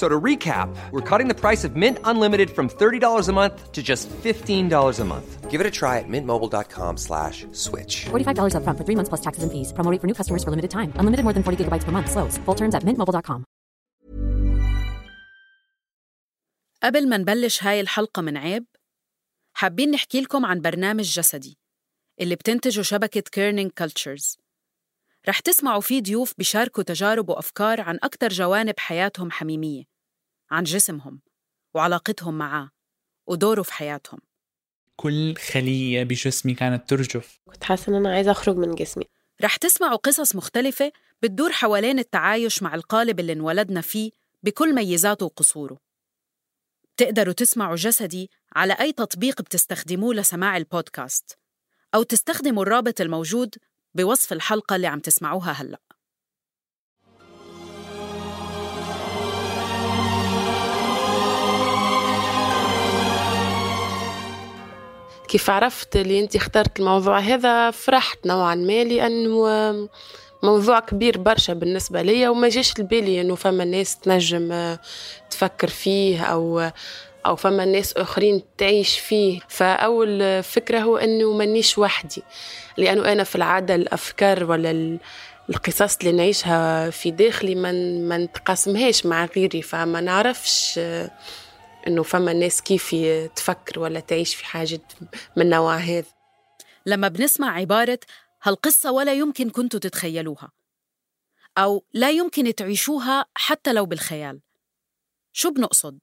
So to recap, we're cutting the price of Mint Unlimited from $30 a month to just $15 a month. Give it a try at mintmobile.com/switch. $45 up front for 3 months plus taxes and fees. Promo rate for new customers for limited time. Unlimited more than 40 gigabytes per month. Slows full terms at mintmobile.com. قبل ما نبلش هاي الحلقة من عيب، حابين نحكي لكم عن برنامج جسدي اللي بتنتجه شبكة Learning Cultures. رح تسمعوا فيه ضيوف بيشاركوا تجارب وأفكار عن أكتر جوانب حياتهم حميمية، عن جسمهم وعلاقتهم معاه ودوره في حياتهم. كل خلية بجسمي كانت ترجف، كنت حاسة إن أنا عايزة أخرج من جسمي. رح تسمعوا قصص مختلفة بتدور حوالين التعايش مع القالب اللي انولدنا فيه بكل ميزاته وقصوره. تقدروا تسمعوا جسدي على أي تطبيق بتستخدموه لسماع البودكاست، أو تستخدموا الرابط الموجود بوصف الحلقة اللي عم تسمعوها هلأ. كيف عرفت اللي أنت اخترت الموضوع هذا؟ فرحت نوعاً ما لأنه موضوع كبير برشا بالنسبة لي، وما جاش لبالي أنه فما ناس تنجم تفكر فيه أو فما ناس آخرين تعيش فيه. فأول فكرة هو أنه منيش وحدي، لأنه أنا في العادة الأفكار ولا القصص اللي نعيشها في داخلي ما نتقاسمهاش مع غيري، فما نعرفش أنه فما ناس كيف تفكر ولا تعيش في حاجة من نوع هذا. لما بنسمع عبارة هالقصة ولا يمكن كنتوا تتخيلوها، أو لا يمكن تعيشوها حتى لو بالخيال، شو بنقصد؟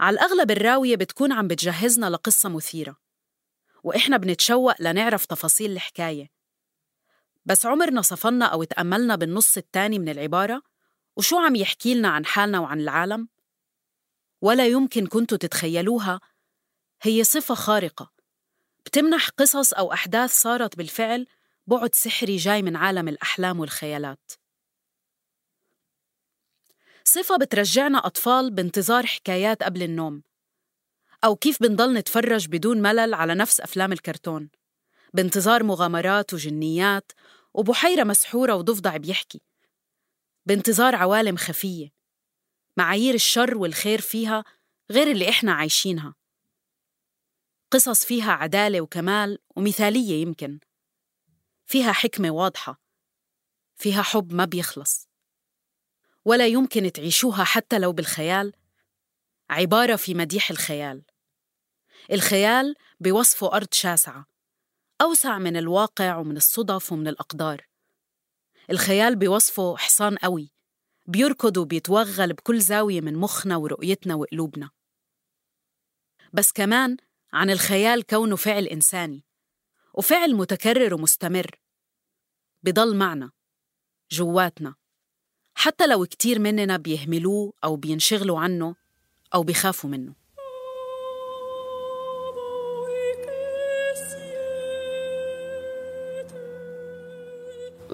على الأغلب الراوية بتكون عم بتجهزنا لقصة مثيرة، وإحنا بنتشوق لنعرف تفاصيل الحكاية، بس عمرنا صفنا أو تأملنا بالنص التاني من العبارة وشو عم يحكي لنا عن حالنا وعن العالم؟ ولا يمكن كنتوا تتخيلوها هي صفة خارقة بتمنح قصص أو أحداث صارت بالفعل بعد سحري جاي من عالم الأحلام والخيالات. صفة بترجعنا أطفال بانتظار حكايات قبل النوم، أو كيف بنضل نتفرج بدون ملل على نفس أفلام الكرتون بانتظار مغامرات وجنيات وبحيرة مسحورة وضفدع بيحكي، بانتظار عوالم خفية معايير الشر والخير فيها غير اللي إحنا عايشينها، قصص فيها عدالة وكمال ومثالية، يمكن فيها حكمة واضحة، فيها حب ما بيخلص. ولا يمكن تعيشوها حتى لو بالخيال عبارة في مديح الخيال. الخيال بوصفه أرض شاسعة أوسع من الواقع ومن الصدف ومن الأقدار. الخيال بوصفه حصان قوي بيركض وبيتوغل بكل زاوية من مخنا ورؤيتنا وقلوبنا. بس كمان عن الخيال كونه فعل إنساني وفعل متكرر ومستمر بضل معنا جواتنا، حتى لو كتير مننا بيهملوه أو بينشغلوا عنه أو بيخافوا منه.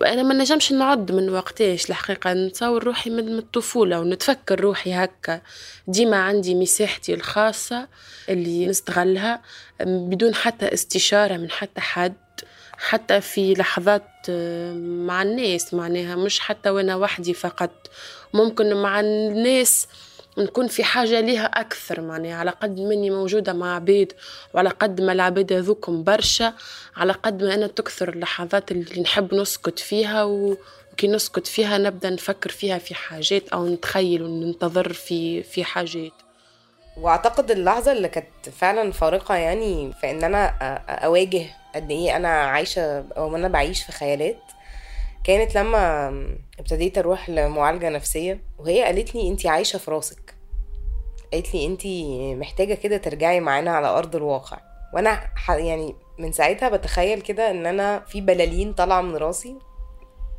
أنا ما نجمش نعد من وقتاش الحقيقة، نتصور روحي من الطفولة ونتفكر روحي هكا ديما عندي مساحتي الخاصة اللي نستغلها بدون حتى استشارة من حتى حد، حتى في لحظات مع الناس، معناها مش حتى وانا وحدي فقط، ممكن مع الناس نكون في حاجة لها أكثر، معناها على قد مني موجودة مع عبيد وعلى قد ما العبيد هذوكم برشا، على قد ما أنا تكثر اللحظات اللي نحب نسكت فيها، وكي نسكت فيها نبدأ نفكر فيها في حاجات أو نتخيل وننتظر في حاجات. وأعتقد اللحظة اللي كانت فعلا فارقة يعني فإن أنا أواجه قد إيه أنا عايشة أو أنا بعيش في خيالات، كانت لما ابتديت اروح لمعالجه نفسيه وهي قالت لي انتي عايشه في راسك, قالت لي انتي محتاجه كده ترجعي معانا على ارض الواقع. وانا يعني من ساعتها بتخيل كده ان انا في بلالين طالعه من راسي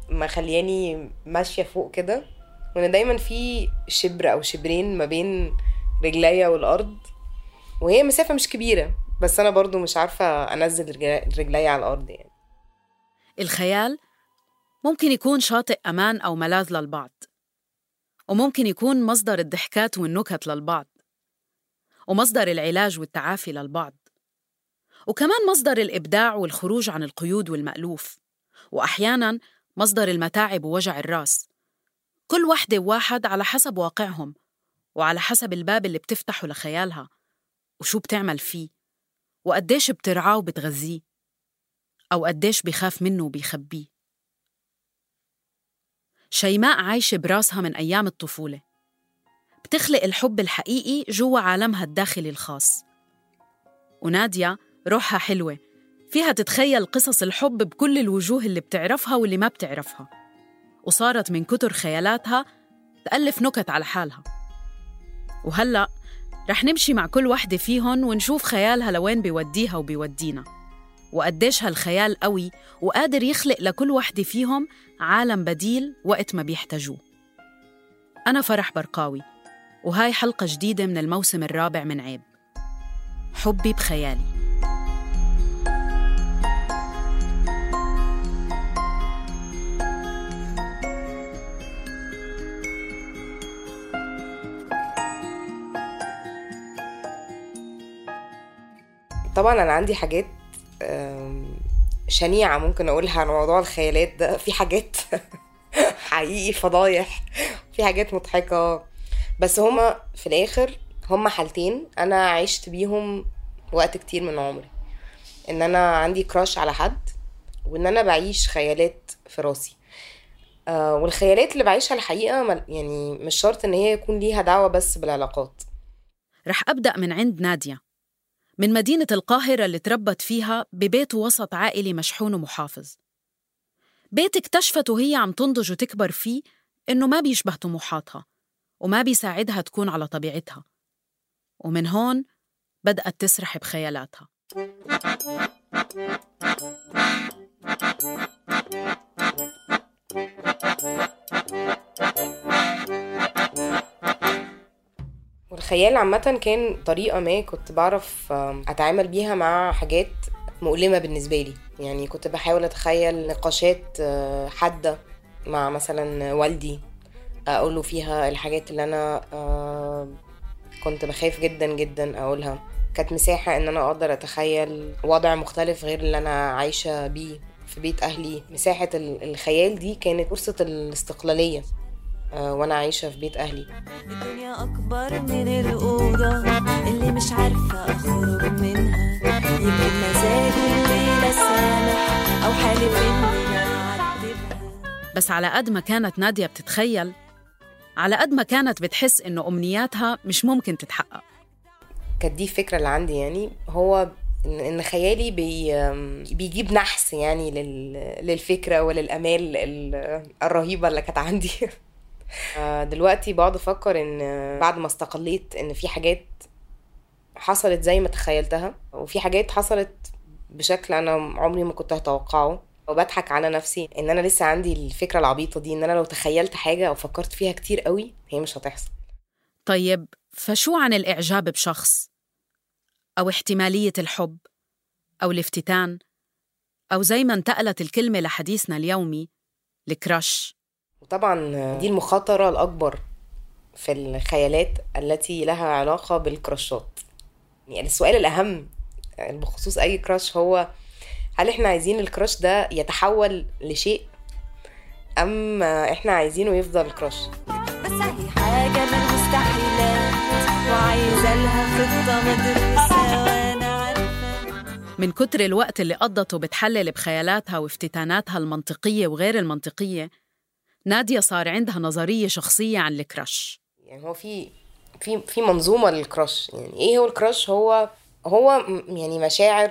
ما خلياني ماشيه فوق كده, وانا دايما في شبر او شبرين ما بين رجليا والارض, وهي مسافه مش كبيره بس انا برضو مش عارفه انزل رجليا على الارض. يعني الخيال ممكن يكون شاطئ امان او ملاذ للبعض, وممكن يكون مصدر الضحكات والنكت للبعض, ومصدر العلاج والتعافي للبعض, وكمان مصدر الابداع والخروج عن القيود والمألوف, واحيانا مصدر المتاعب ووجع الراس. كل واحدة وواحد على حسب واقعهم وعلى حسب الباب اللي بتفتحه لخيالها وشو بتعمل فيه وقديش بترعاه وبتغذيه أو قديش بيخاف منه وبيخبيه. شيماء عايشة براسها من أيام الطفولة, بتخلق الحب الحقيقي جوا عالمها الداخلي الخاص. ونادية روحها حلوة, فيها تتخيل قصص الحب بكل الوجوه اللي بتعرفها واللي ما بتعرفها, وصارت من كتر خيالاتها تألف نكت على حالها. وهلأ رح نمشي مع كل واحدة فيهن ونشوف خيالها لوين بيوديها وبيودينا, وقديش هالخيال قوي وقادر يخلق لكل واحدة فيهم عالم بديل وقت ما بيحتاجوه. أنا فرح برقاوي, وهاي حلقة جديدة من الموسم الرابع من عيب, حبي بخيالي. طبعا انا عندي حاجات شنيعه ممكن اقولها عن موضوع الخيالات ده, في حاجات حقيقي فضايح, في حاجات مضحكه, بس هما في الاخر هما حالتين انا عشت بيهم وقت كتير من عمري, ان انا عندي كراش على حد وان انا بعيش خيالات في راسي. والخيالات اللي بعيشها الحقيقه يعني مش شرط ان هي يكون ليها دعوه بس بالعلاقات. رح ابدا من عند ناديه, من مدينة القاهرة اللي تربت فيها ببيت وسط عائلي مشحون ومحافظ. بيت اكتشفت وهي عم تنضج وتكبر فيه إنه ما بيشبه طموحاتها وما بيساعدها تكون على طبيعتها, ومن هون بدأت تسرح بخيالاتها. والخيال عامة كان طريقة ما كنت بعرف أتعامل بيها مع حاجات مؤلمة بالنسبة لي. يعني كنت بحاول أتخيل نقاشات حادة مع مثلا والدي أقوله فيها الحاجات اللي أنا كنت بخاف جدا جدا أقولها. كانت مساحة إن أنا أقدر أتخيل وضع مختلف غير اللي أنا عايشة بيه في بيت أهلي. مساحة الخيال دي كانت فرصة الاستقلالية وانا عايشه في بيت اهلي. الدنيا اكبر من الاوضه اللي مش عارفه اخرج منها, يمكن مزاجي الليله سامح او حالي فين اعذبها. بس على قد ما كانت ناديه بتتخيل, على قد ما كانت بتحس انه امنياتها مش ممكن تتحقق. كانت دي الفكره اللي عندي, يعني هو ان خيالي بيجيب نحس يعني للفكره وللامال الرهيبه اللي كانت عندي. دلوقتي بقعد افكر ان بعد ما استقليت ان في حاجات حصلت زي ما تخيلتها, وفي حاجات حصلت بشكل انا عمري ما كنت هتوقعه, وبضحك على نفسي ان انا لسه عندي الفكره العبيطه دي ان انا لو تخيلت حاجه او فكرت فيها كتير قوي هي مش هتحصل. طيب فشو عن الاعجاب بشخص او احتماليه الحب او الافتتان, او زي ما انتقلت الكلمه لحديثنا اليومي الكراش؟ وطبعا دي المخاطرة الأكبر في الخيالات التي لها علاقة بالكراشات. يعني السؤال الأهم بخصوص أي كراش هو هل إحنا عايزين الكراش ده يتحول لشيء أم إحنا عايزينه يفضل كراش؟ بس هي حاجة من المستحيلات وعايزة لها خطة مدرسة وأنا عارفة. من كتر الوقت اللي قضته بتحلل بخيالاتها وافتتاناتها المنطقية وغير المنطقية, نادية صار عندها نظرية شخصية عن الكراش. يعني هو في منظومة للكراش. يعني ايه هو الكراش؟ هو يعني مشاعر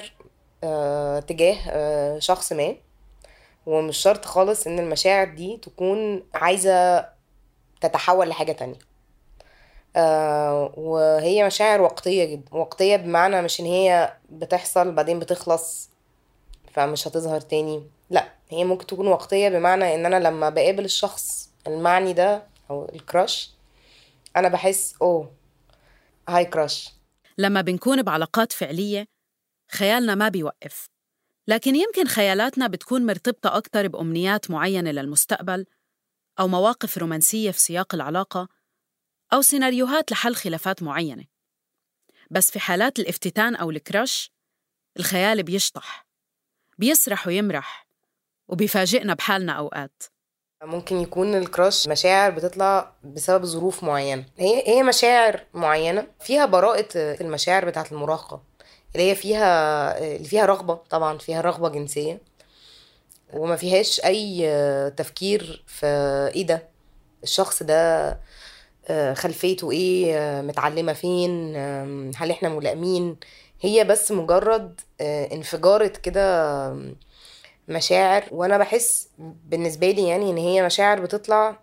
تجاه شخص ما ومش شرط خالص ان المشاعر دي تكون عايزة تتحول لحاجة تانية. وهي مشاعر وقتية جدا، وقتية بمعنى مش ان هي بتحصل بعدين بتخلص فمش هتظهر تاني، لا هي ممكن تكون وقتية بمعنى ان انا لما بقابل الشخص المعني ده او الكراش انا بحس اوه هاي كراش. لما بنكون بعلاقات فعلية خيالنا ما بيوقف، لكن يمكن خيالاتنا بتكون مرتبطة أكتر بأمنيات معينة للمستقبل أو مواقف رومانسية في سياق العلاقة أو سيناريوهات لحل خلافات معينة. بس في حالات الافتتان أو الكراش الخيال بيشطح، بيسرح ويمرح وبيفاجئنا بحالنا. أوقات ممكن يكون الكراش مشاعر بتطلع بسبب ظروف معينة، هي مشاعر معينة فيها براءة المشاعر بتاعة المراهقة اللي فيها رغبة، طبعا فيها رغبة جنسية وما فيهاش أي تفكير في إيه ده الشخص ده، خلفيته إيه، متعلمة فين، هل إحنا ملائمين. هي بس مجرد انفجارت كده مشاعر، وأنا بحس بالنسبة لي يعني إن هي مشاعر بتطلع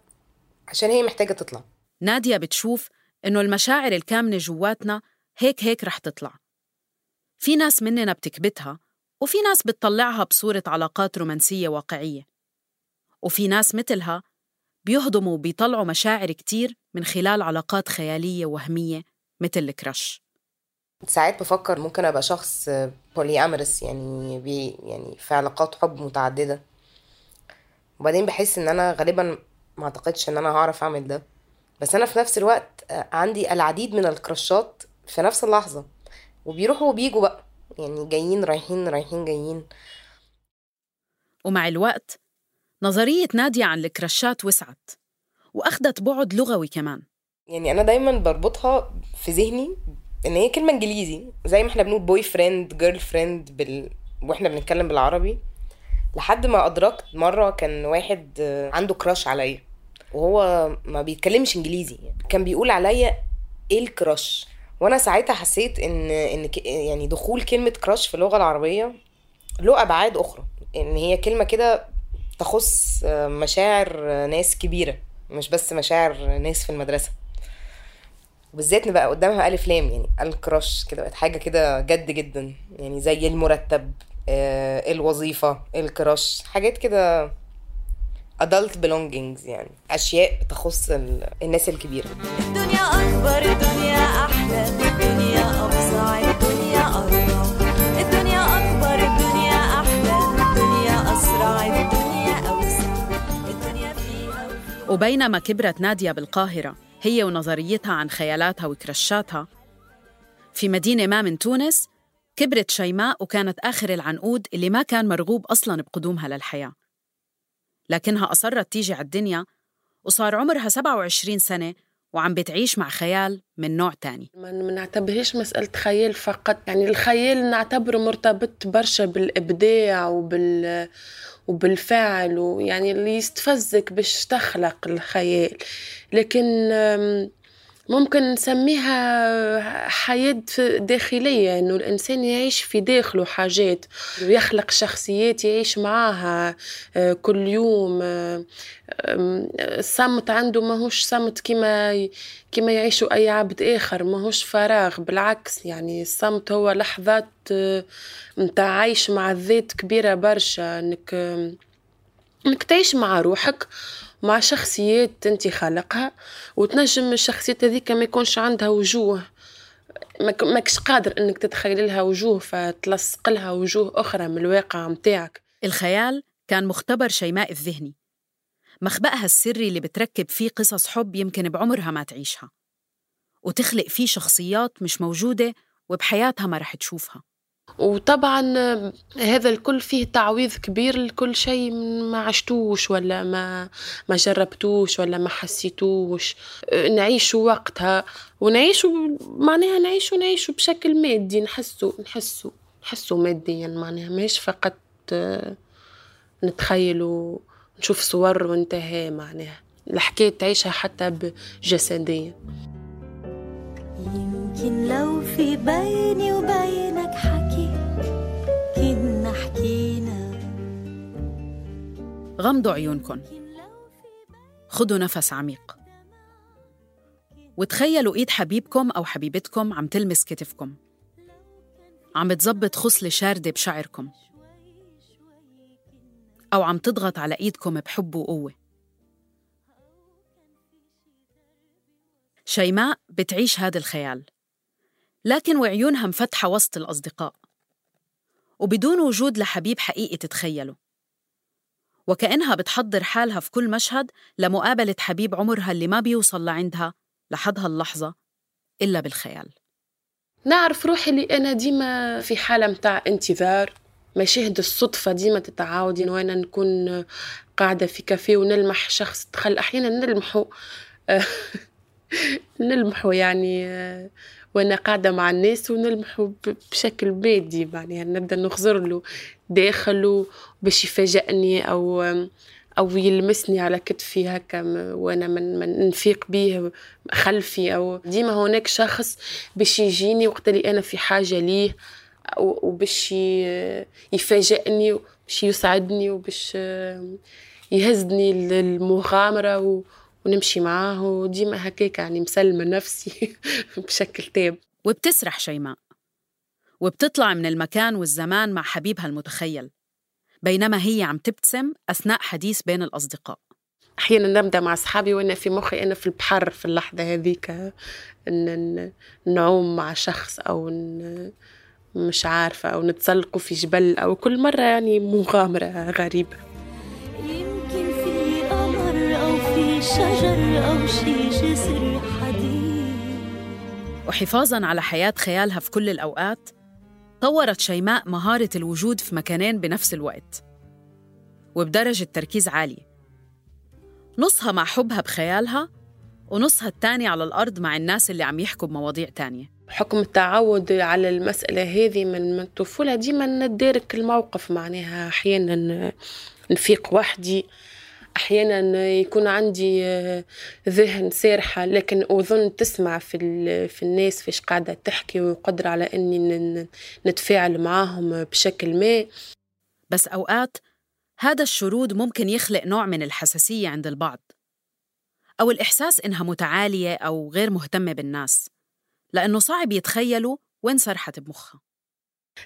عشان هي محتاجة تطلع. نادية بتشوف إنه المشاعر الكامنة جواتنا هيك رح تطلع. في ناس مننا بتكبتها، وفي ناس بتطلعها بصورة علاقات رومانسية واقعية، وفي ناس مثلها بيهضموا وبيطلعوا مشاعر كتير من خلال علاقات خيالية وهمية مثل الكراش. ساعات بفكر ممكن أبقى شخص بولي أمرس، يعني في علاقات حب متعددة، وبعدين بحس إن أنا غالباً ما أعتقدش إن أنا هعرف أعمل ده، بس أنا في نفس الوقت عندي العديد من الكراشات في نفس اللحظة، وبيروحوا وبيجوا بقى، يعني جايين رايحين جايين. ومع الوقت نظرية نادية عن الكراشات وسعت وأخدت بعد لغوي كمان. يعني أنا دايماً بربطها في ذهني إن هي كلمة إنجليزي، زي ما إحنا بنقول بوي فريند جيرل فريند وإحنا بنتكلم بالعربي، لحد ما أدركت مرة كان واحد عنده كراش عليا وهو ما بيتكلمش إنجليزي، كان بيقول عليا إيه الكراش، وانا ساعتها حسيت ان يعني دخول كلمه كراش في اللغه العربيه له ابعاد اخرى، ان هي كلمه كده تخص مشاعر ناس كبيره مش بس مشاعر ناس في المدرسه، وبالذات نبقى قدامها الف لام. يعني الكراش كده بقت حاجه كده جد جدا، يعني زي المرتب، الوظيفه، الكراش، حاجات كده adult belongings، يعني اشياء تخص الناس الكبيره. الدنيا اكبر، الدنيا احلى، الدنيا اوسع، الدنيا اقرب، الدنيا اكبر، الدنيا احلى، الدنيا اسرع، الدنيا اوسع، الدنيا فيها. وبينما كبرت نادية بالقاهره هي ونظريتها عن خيالاتها وكرشاتها، في مدينه ما من تونس كبرت شيماء وكانت اخر العنقود اللي ما كان مرغوب اصلا بقدومها للحياه، لكنها أصرت تيجي على الدنيا وصار عمرها 27 سنة وعم بتعيش مع خيال من نوع تاني. ما نعتبرهش مسألة خيال فقط، يعني الخيال نعتبره مرتبط برشا بالإبداع وبالفعل، ويعني اللي يستفزك باش تخلق الخيال، لكن ممكن نسميها حياة داخلية، إنه الإنسان يعيش في داخله حاجات ويخلق شخصيات يعيش معاها كل يوم. الصمت عنده ما هوش صمت كما يعيشوا أي عبد آخر، ما هوش فراغ، بالعكس يعني الصمت هو لحظات متاع عايش مع الذات كبيرة برشا، إنك تعيش مع روحك مع شخصيات انت خلقها، وتنجم الشخصيات هذيك ما يكونش عندها وجوه، ماكش قادر انك تتخيل لها وجوه فتلصق لها وجوه اخرى من الواقع متاعك. الخيال كان مختبر شيماء الذهني، مخبأها السري اللي بتركب فيه قصص حب يمكن بعمرها ما تعيشها، وتخلق فيه شخصيات مش موجودة وبحياتها ما رح تشوفها. وطبعا هذا الكل فيه تعويض كبير لكل شيء ما عشتوش ولا ما جربتوش ولا ما حسيتوش، نعيشه وقتها ونعيشه، معناها نعيشه بشكل مادي، نحسه ماديا، يعني معناها مش فقط نتخيله ونشوف صور وانتهى، معناها الحكاية تعيشها حتى بجسديا. يمكن لو في بيني وبينك حكي كنا حكينا غمضوا عيونكم، خدوا نفس عميق، وتخيلوا إيد حبيبكم أو حبيبتكم عم تلمس كتفكم، عم بتزبط خصلة شاردة بشعركم، أو عم تضغط على إيدكم بحب وقوة. شيماء بتعيش هذا الخيال، لكن وعيونها مفتحة وسط الأصدقاء وبدون وجود لحبيب حقيقي تتخيله، وكأنها بتحضر حالها في كل مشهد لمقابلة حبيب عمرها اللي ما بيوصل لعندها لحد هاللحظة إلا بالخيال. نعرف روحي اللي أنا ديما في حالة متاع انتظار، مشاهد الصدفة ديما تتعاودين، وأنا نكون قاعدة في كافيه ونلمح شخص دخل، أحيانا نلمحه يعني وأنا قاعدة مع الناس، ونلمحه بشكل بادي يعني نبدأ نخزر له داخله باش يفاجئني أو يلمسني على كتفي هكا وأنا من نفيق به خلفي، أو ديما هناك شخص باش يجيني وقت اللي أنا في حاجة ليه، وباش يفاجئني وباش يسعدني وباش يهزني للمغامرة ونمشي معاه، وديما هكاك يعني مسلمة نفسي بشكل تام. وبتسرح شيماء وبتطلع من المكان والزمان مع حبيبها المتخيل، بينما هي عم تبتسم أثناء حديث بين الأصدقاء. أحياناً نبدأ مع أصحابي وأنا في مخي أنا في البحر في اللحظة هذيك، إن نعوم مع شخص أو مش عارفة أو نتسلقوا في جبل، أو كل مرة يعني مغامرة غريبة. يمكن في قمر أو في شجر أو شي جسر حديد. وحفاظاً على حياة خيالها في كل الأوقات، طورت شيماء مهارة الوجود في مكانين بنفس الوقت وبدرجة تركيز عالية، نصها مع حبها بخيالها ونصها التاني على الأرض مع الناس اللي عم يحكوا بمواضيع تانية. حكم التعود على المسألة هذه من الطفولة، ديما ندارك الموقف، معناها أحيانا نفيق وحدي، أحيانا يكون عندي ذهن سارحة لكن أظن تسمع في الناس فيش قاعدة تحكي وقدر على أني نتفاعل معهم بشكل ما. بس أوقات هذا الشرود ممكن يخلق نوع من الحساسية عند البعض، أو الإحساس إنها متعالية أو غير مهتمة بالناس، لأنه صعب يتخيلوا وين سرحت بمخها،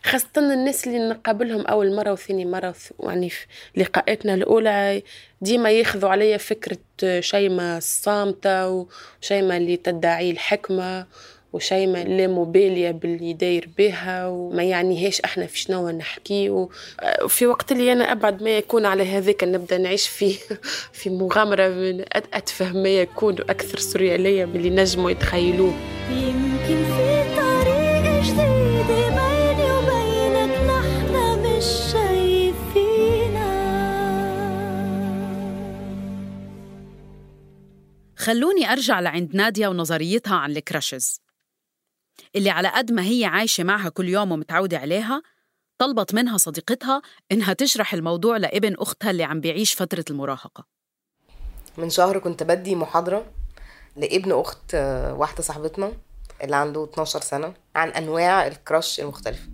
خاصة الناس اللي نقابلهم أول مرة وثاني مرة يعني في لقاءاتنا الأولى ديما ياخذوا عليا فكرة شيماء الصامتة وشيماء اللي تدعي الحكمة وشيماء اللي مبالية باللي داير بها وما يعنيهاش احنا في شنو نحكي. وفي وقت اللي أنا أبعد ما يكون على هذاك نبدأ نعيش في مغامرة من أتفه ما يكون وأكثر سريالية من اللي نجموا يتخيلوه. يمكن في طريق جديد بيني وبينك نحنا مش شايفينا. خلوني أرجع لعند نادية ونظريتها عن الكراشز اللي على قد ما هي عايشة معها كل يوم ومتعودة عليها، طلبت منها صديقتها إنها تشرح الموضوع لابن أختها اللي عم بيعيش فترة المراهقة. من شهر كنت بدي محاضرة لابن أخت واحدة صاحبتنا اللي عنده 12 سنة عن أنواع الكراش المختلفة.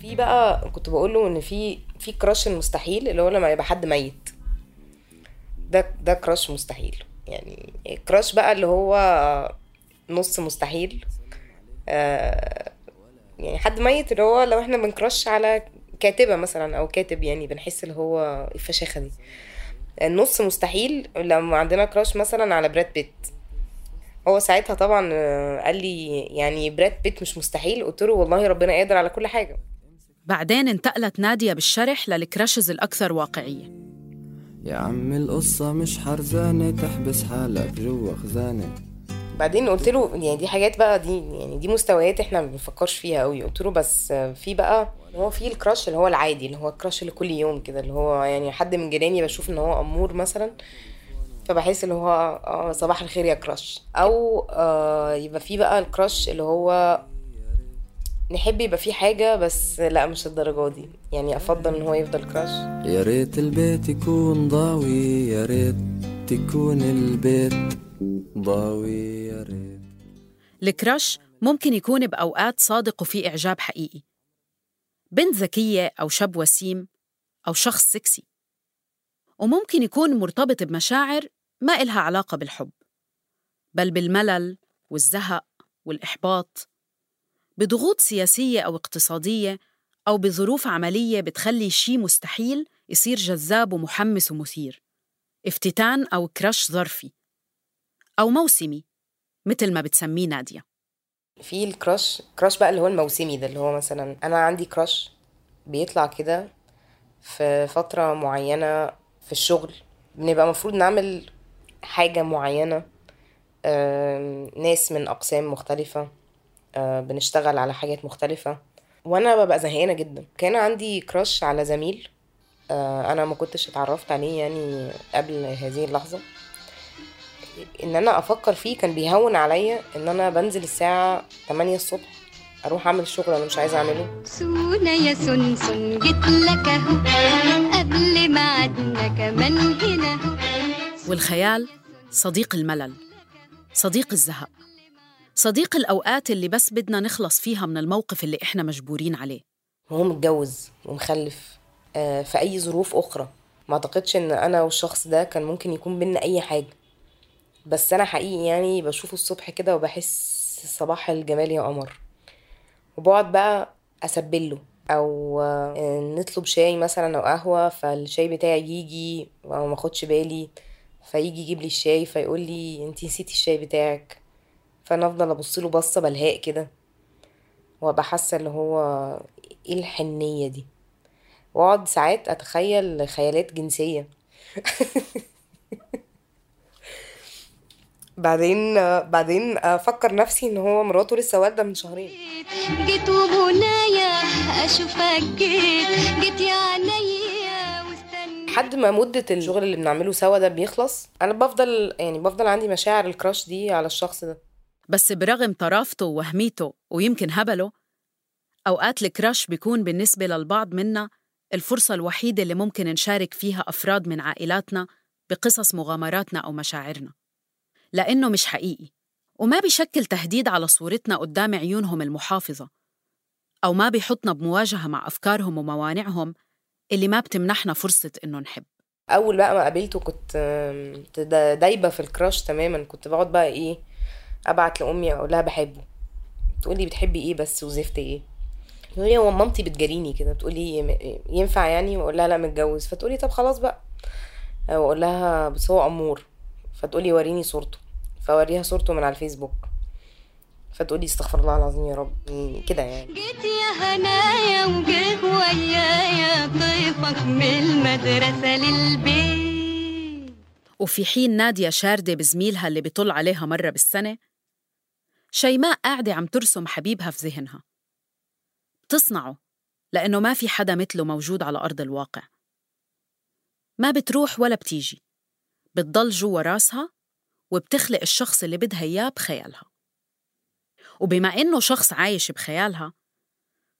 في بقى كنت بقوله إن في كراش المستحيل اللي هو لما يبقى حد ميت، ده كراش مستحيل. يعني كراش بقى اللي هو نص مستحيل، يعني حد ميت اللي هو لو احنا بنكراش على كاتبة مثلا أو كاتب، يعني بنحس اللي هو الفشاخة دي. النص مستحيل لما عندنا كراش مثلا على براد بيت. هو ساعتها طبعا قال لي يعني براد بيت مش مستحيل، قلت له والله ربنا قادر على كل حاجة. بعدين انتقلت نادية بالشرح للكراشز الأكثر واقعية. يا عم القصة مش حرزانة تحبس حالك جوا خزانة. بعدين قلت له يعني دي حاجات بقى دي يعني دي مستويات احنا ما بنفكرش فيها قوي. قلت له بس في بقى هو في الكراش اللي هو العادي اللي هو الكراش اللي كل يوم كده، اللي هو يعني حد من جيراني بشوف ان هو امور مثلا فبحس اللي هو صباح الخير يا كراش، او يبقى في بقى الكراش اللي هو نحب يبقى في حاجه بس لا مش الدرجه دي، يعني افضل ان هو يفضل كراش. يا ريت البيت يكون ضاوي، يا ريت تكون البيت ضاوي، يا ريت. الكراش ممكن يكون بأوقات صادق وفيه إعجاب حقيقي، بنت ذكية أو شاب وسيم أو شخص سكسي، وممكن يكون مرتبط بمشاعر ما إلها علاقة بالحب بل بالملل والزهق والإحباط، بضغوط سياسية أو اقتصادية أو بظروف عملية بتخلي شيء مستحيل يصير جذاب ومحمس ومثير، افتتان أو كراش ظرفي أو موسمي مثل ما بتسميه نادية. في الكراش بقى اللي هو الموسمي ده، اللي هو مثلا أنا عندي كراش بيطلع كده في فترة معينة في الشغل، بنبقى مفروض نعمل حاجة معينة، ناس من أقسام مختلفة، بنشتغل على حاجات مختلفة، وأنا ببقى زهقانة جدا. كان عندي كراش على زميل أنا ما كنتش اتعرفت عليه يعني قبل هذه اللحظة، إن أنا أفكر فيه كان بيهون عليا إن أنا بنزل الساعة 8 الصبح أروح أعمل شغل أنا مش عايزة أعمله. سونا يا سنسن جيت لك أهو قبل ميعادنا كمان هنا. والخيال صديق الملل، صديق الزهق، صديق الأوقات اللي بس بدنا نخلص فيها من الموقف اللي إحنا مجبورين عليه. وهو متجوز ومخلف في أي ظروف أخرى، ما أعتقدش إن أنا والشخص ده كان ممكن يكون بينا أي حاجة، بس أنا حقيقي يعني بشوفه الصبح كده وبحس صباح الجمال يا قمر، وبقعد بقى أسبله أو نطلب شاي مثلا أو قهوة، فالشاي بتاعي يجي وما أخدش بالي، فيجي يجيب لي الشاي فيقول لي أنت نسيتي الشاي بتاعك، فأنا أفضل أبص له بصة بلهاء كده وبحس اللي هو إيه الحنية دي، وأقعد ساعات أتخيل خيالات جنسية. بعدين أفكر نفسي إن هو مراته لسه والدة من شهرين. جيت وبنايا أشوفك جيت يا عينيا واستنى. لحد ما مدة الشغل اللي بنعمله سوا ده بيخلص، أنا بفضل عندي مشاعر الكراش دي على الشخص ده. بس برغم طرافته ووهميته ويمكن هبله، أوقات الكراش بيكون بالنسبة للبعض منا الفرصة الوحيدة اللي ممكن نشارك فيها أفراد من عائلاتنا بقصص مغامراتنا أو مشاعرنا، لأنه مش حقيقي وما بيشكل تهديد على صورتنا قدام عيونهم المحافظة، أو ما بيحطنا بمواجهة مع أفكارهم وموانعهم اللي ما بتمنحنا فرصة إنه نحب. أول بقى ما قابلته كنت دايبة في الكراش تماماً، كنت بقعد بقى إيه أبعت لأمي أقولها بحبه، بتقولي بتحبي إيه بس وزفتي إيه، هي مامتي بتجريني كده بتقولي ينفع يعني، وأقولها لا متجوز، فتقولي طب خلاص بقى، وأقولها بس هو أمور، فتقولي وريني صورته، فوريها صورته من على الفيسبوك، فتقولي استغفر الله العظيم يا رب كده يعني. جيت يا هنايا وجيت ويايا ضيفك من المدرسة للبيت. وفي حين نادية شاردة بزميلها اللي بيطل عليها مرة بالسنة، شيماء قاعدة عم ترسم حبيبها في ذهنها، بتصنعه لأنه ما في حدا مثله موجود على أرض الواقع، ما بتروح ولا بتيجي، بتضل جوا راسها وبتخلق الشخص اللي بدها إياه بخيالها. وبما إنه شخص عايش بخيالها،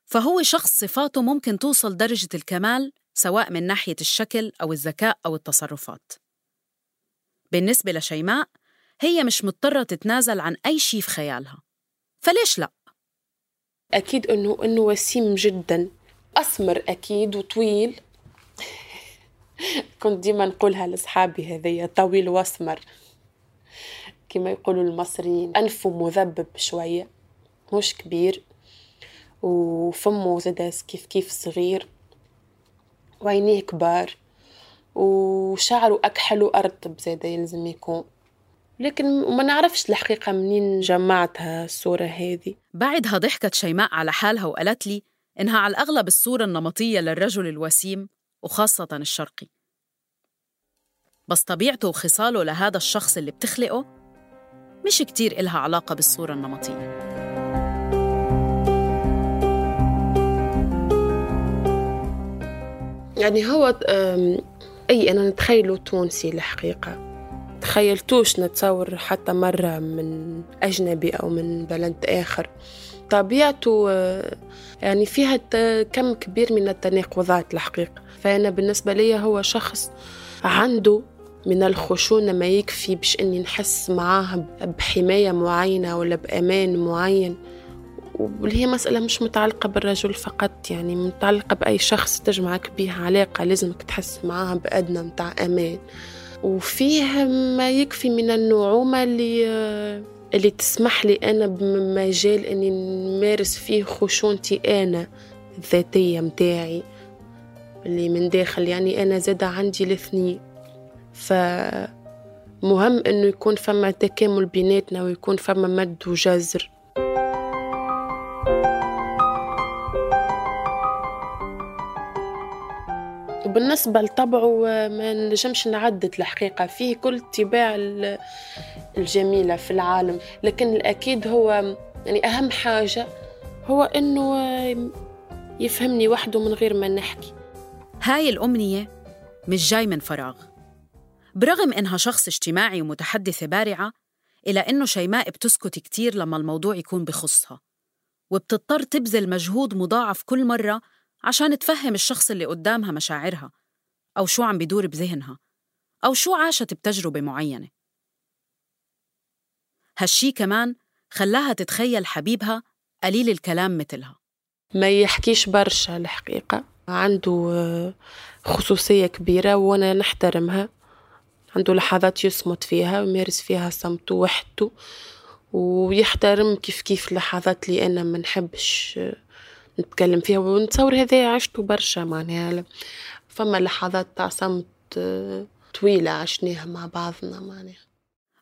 فهو شخص صفاته ممكن توصل درجة الكمال سواء من ناحية الشكل أو الذكاء أو التصرفات. بالنسبة لشيماء، هي مش مضطرة تتنازل عن أي شيء في خيالها، فليش لأ؟ أكيد إنه وسيم جداً، أسمر أكيد وطويل. كنت ديما نقولها لأصحابي هذية طويل وأسمر كما يقولوا المصريين، أنفه مذبب شوية مش كبير، وفمه زداس كيف صغير، وعينيه كبار، وشعره أكحل وأرطب زادا يلزم يكون، لكن ما نعرفش الحقيقة منين جمعتها الصورة هذه. بعدها ضحكت شيماء على حالها وقالت لي إنها على الأغلب الصورة النمطية للرجل الوسيم وخاصة الشرقي، بس طبيعته وخصاله لهذا الشخص اللي بتخلقه مش كتير إلها علاقة بالصورة النمطية. يعني هو أنا نتخيله تونسي الحقيقة، تخيلتوش نتصور حتى مرة من أجنبي أو من بلد آخر. طبيعته يعني فيها كم كبير من التناقضات الحقيقة، فأنا بالنسبة لي هو شخص عنده من الخشونة ما يكفي باش أني نحس معاه بحماية معينة ولا بأمان معين. واللي هي مسألة مش متعلقة بالرجل فقط، يعني متعلقة بأي شخص تجمعك به علاقة لازمك تحس معاه بأدنى متاع أمان. وفيه ما يكفي من النعومة اللي تسمح لي أنا بمجال أني نمارس فيه خشونتي أنا الذاتية متاعي اللي من داخل، يعني أنا زادة عندي الاثنين. فمهم أنه يكون فما تكامل بيناتنا ويكون فما مد وجزر. وبالنسبة لطبعه ما نجمش نعدد الحقيقة، فيه كل طباع الجميلة في العالم، لكن الأكيد هو يعني أهم حاجة هو أنه يفهمني وحده من غير ما نحكي. هاي الأمنية مش جاي من فراغ، برغم إنها شخص اجتماعي ومتحدثة بارعة، إلى إنه شيماء بتسكت كتير لما الموضوع يكون بخصها، وبتضطر تبذل مجهود مضاعف كل مرة عشان تفهم الشخص اللي قدامها مشاعرها أو شو عم بيدور بذهنها أو شو عاشت بتجربة معينة. هالشي كمان خلاها تتخيل حبيبها قليل الكلام مثلها، ما يحكيش برشا الحقيقة، عنده خصوصية كبيرة وأنا نحترمها، عنده لحظات يصمت فيها ويمارس فيها صمته وحده، ويحترم كيف اللحظات اللي أنا ما نحبش نتكلم فيها. ونتصور هذا عشته برشا، معناها فما لحظات تعصمت طويلة عشناها مع بعضنا معناها.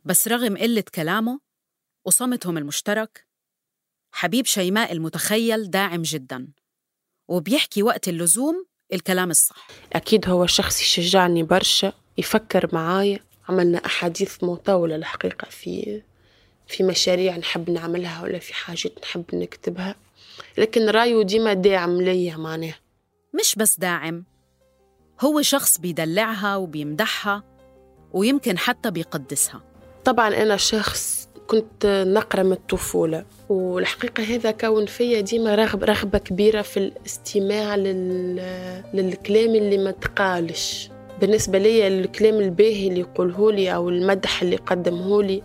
بس رغم قلة كلامه وصمتهم المشترك، حبيب شيماء المتخيل داعم جداً وبيحكي وقت اللزوم الكلام الصح. أكيد هو شخص يشجعني برشا، يفكر معايا، عملنا أحاديث مطولة الحقيقة في مشاريع نحب نعملها ولا في حاجات نحب نكتبها، لكن رأيه ديما داعم ليا معناه. مش بس داعم، هو شخص بيدلعها وبيمدحها ويمكن حتى بيقدسها. طبعاً أنا شخص كنت نقرة من الطفولة، والحقيقة هذا كون فيا ديما رغبة كبيرة في الاستماع للكلام اللي ما تقالش. بالنسبة لي الكلام الباهي اللي يقوله لي أو المدح اللي قدمه لي،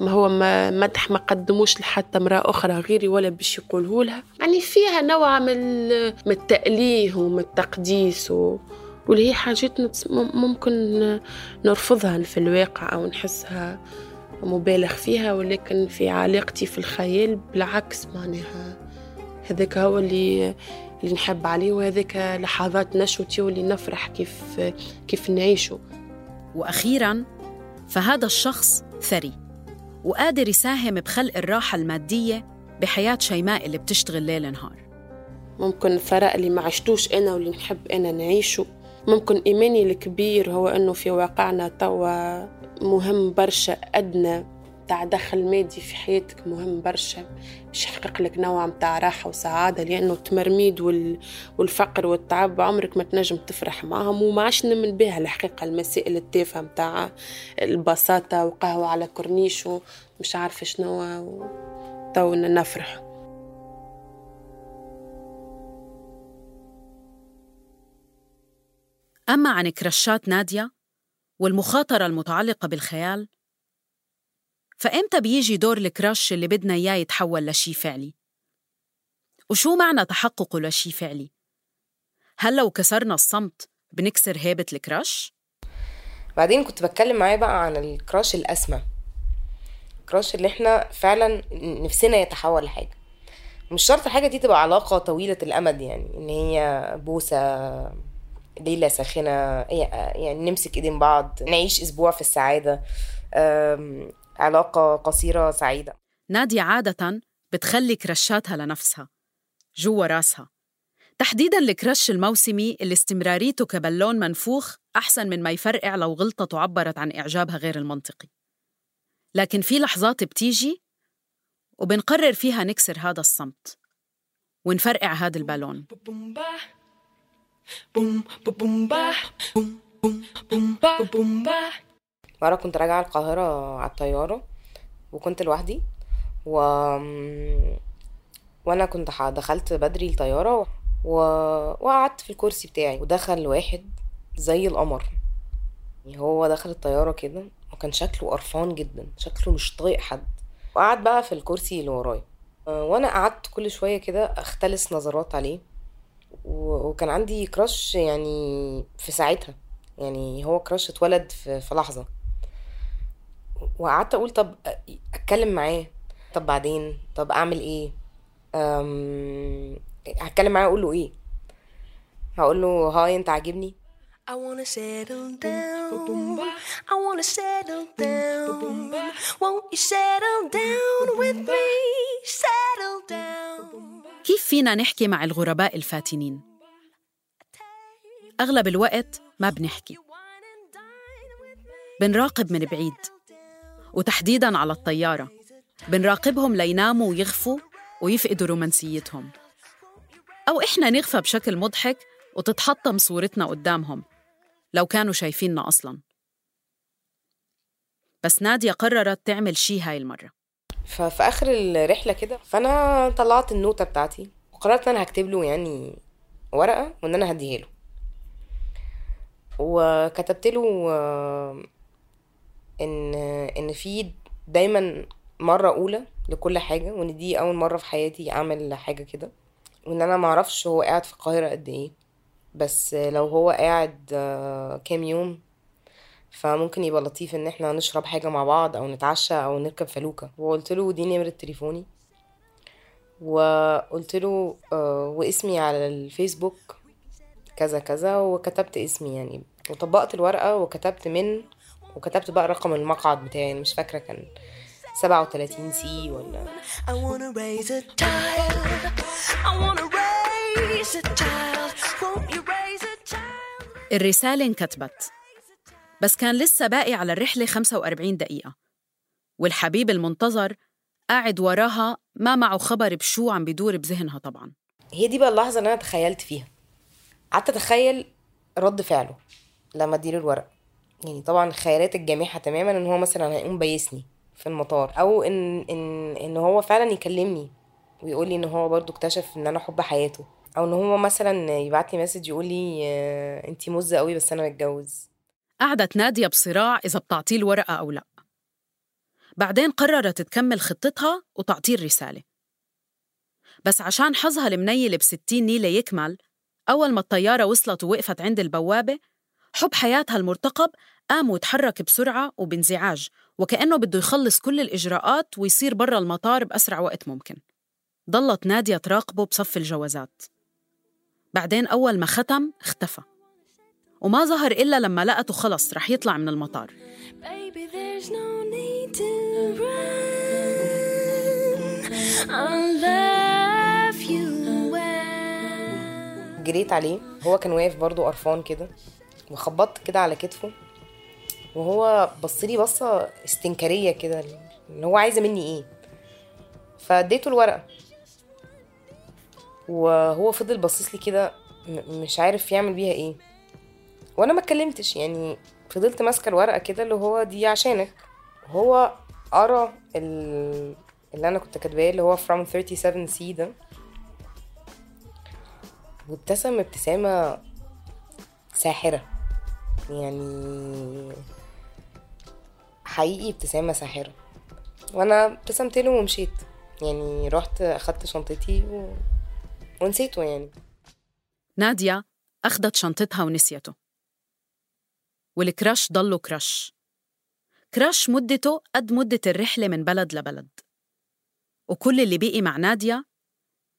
ما هو مدح ما قدموش لحتى امرأة أخرى غيري ولا باش يقوله لها، يعني فيها نوع من التأليه ومن التقديس واللي هي حاجات ممكن نرفضها في الواقع أو نحسها مبالغ فيها، ولكن في علاقتي في الخيال بالعكس معناها هذاك هو اللي نحب عليه، وهذاك لحظات نشوتي واللي نفرح كيف نعيشه. وأخيراً فهذا الشخص ثري وقادر يساهم بخلق الراحة المادية بحياة شيماء اللي بتشتغل ليل نهار. ممكن ثراء اللي ما عشتوش أنا واللي نحب أنا نعيشه. ممكن إيماني الكبير هو أنه في واقعنا توا مهم برشا، أدنى تاع دخل مادي في حياتك مهم برشا باش يحقق لك نوع متاع راحة وسعادة، لأنه التمرميد والفقر والتعب عمرك ما تنجم تفرح معهم، وما عشنا من بها الحقيقة المسائل التافهة متاع البساطة وقهوة على كورنيش ومش عارفة شنو توا نفرح. أما عن كرشات نادية والمخاطرة المتعلقة بالخيال، فإمتى بيجي دور الكرش اللي بدنا إياه يتحول لشي فعلي؟ وشو معنى تحققه لشي فعلي؟ هل لو كسرنا الصمت بنكسر هيبة الكرش؟ بعدين كنت بتكلم معاه بقى عن الكرش الأسمى، الكرش اللي إحنا فعلا نفسنا يتحول لحاجة. مش شرط الحاجة دي تبقى علاقة طويلة الأمد، يعني إن هي بوسة، ليلة ساخنة، يعني نمسك ايدين بعض، نعيش أسبوع في السعادة، علاقة قصيرة سعيدة. نادية عادة بتخلي كرشاتها لنفسها جوا راسها، تحديداً الكرش الموسمي اللي استمراريته كبالون منفوخ أحسن من ما يفرقع لو غلطة عبرت عن إعجابها غير المنطقي. لكن في لحظات بتيجي وبنقرر فيها نكسر هذا الصمت ونفرقع هذا البالون. مرة كنت راجعة القاهرة على الطيارة وكنت لوحدي وأنا كنت دخلت بدري الطيارة وقعدت في الكرسي بتاعي، ودخل واحد زي القمر هو دخل الطياره كده وكان شكله قرفان جدا، شكله مش طايق حد، وقعد بقى في الكرسي اللي ورايا، وانا قعدت كل شويه كده اختلس نظرات عليه، وكان عندي كراش يعني في ساعتها، يعني هو كراش اتولد في لحظه. وقعدت اقول طب اتكلم معاه، طب بعدين، طب اعمل ايه، هتكلم معاه اقول له ايه، هقول له هاي انت عاجبني، I wanna settle down, I wanna settle down, won't you settle down with me, settle down. كيف فينا نحكي مع الغرباء الفاتنين؟ أغلب الوقت ما بنحكي، بنراقب من بعيد، وتحديداً على الطيارة بنراقبهم ليناموا ويغفوا ويفقدوا رومانسيتهم، أو إحنا نغفى بشكل مضحك وتتحطم صورتنا قدامهم لو كانوا شايفيننا أصلاً. بس نادية قررت تعمل شي هاي المرة. ففي آخر الرحلة كده فأنا طلعت النوتة بتاعتي وقررت أنا هكتب له يعني ورقة وإن أنا هديه له، وكتبت له إن في دايماً مرة أولى لكل حاجة، وإن دي أول مرة في حياتي أعمل حاجة كده، وإن أنا معرفش هو قاعد في القاهرة قد إيه، بس لو هو قاعد كام يوم فممكن يبقى لطيف ان احنا نشرب حاجة مع بعض او نتعشى او نركب فلوكة. وقلت له دي نمرة تليفوني، وقلت له واسمي على الفيسبوك كذا كذا، وكتبت اسمي يعني، وطبقت الورقة وكتبت من، وكتبت بقى رقم المقعد بتاعي، مش فاكرة كان 37 سي ولا الرسالة انكتبت، بس كان لسه باقي على الرحلة 45 دقيقة، والحبيب المنتظر قاعد وراها ما معه خبر بشو عم بيدور بذهنها. طبعاً هي دي بقى اللحظة اللي أنا تخيلت فيها، قعدت أتخيل رد فعله لما أديله الورق، يعني طبعاً خيالات الجامحة تماماً، إن هو مثلاً هيقوم بيسني في المطار، أو إن هو فعلاً يكلمني ويقول لي إن هو برضو اكتشف إن أنا حب حياته، أو إن هو مثلاً يبعت لي مسج يقول لي أنتي مزة قوي بس أنا متجوز. قعدت نادية بصراع إذا بتعطيه الورقة أو لا، بعدين قررت تكمل خطتها وتعطيه الرسالة، بس عشان حظها المنيل ب60 نيلة يكمل، أول ما الطيارة وصلت ووقفت عند البوابة، حب حياتها المرتقب قام وتحرك بسرعة وبانزعاج، وكأنه بده يخلص كل الإجراءات ويصير برا المطار بأسرع وقت ممكن. ضلت نادية تراقبه بصف الجوازات، بعدين أول ما ختم اختفى، وما ظهر إلا لما لقته خلص رح يطلع من المطار. جريت عليه، هو كان واقف برضو قرفان كده، وخبطت كده على كتفه، وهو بصلي بصة استنكارية كده اللي هو عايزة مني إيه، فاديته الورقة، وهو فضل بصيص لي كده مش عارف يعمل بيها إيه، وانا ما اتكلمتش، يعني فضلت ماسكه الورقه كده اللي هو دي عشانك. هو قرا اللي انا كنت كاتباه اللي هو from 37 C ده، وابتسم ابتسامه ساحره، يعني حقيقي ابتسامه ساحره، وانا ابتسمت له ومشيت، يعني رحت اخدت شنطتي ونسيته. يعني نادية اخذت شنطتها ونسيته، والكراش ضلوا كراش مدته قد مدة الرحلة من بلد لبلد، وكل اللي بقي مع نادية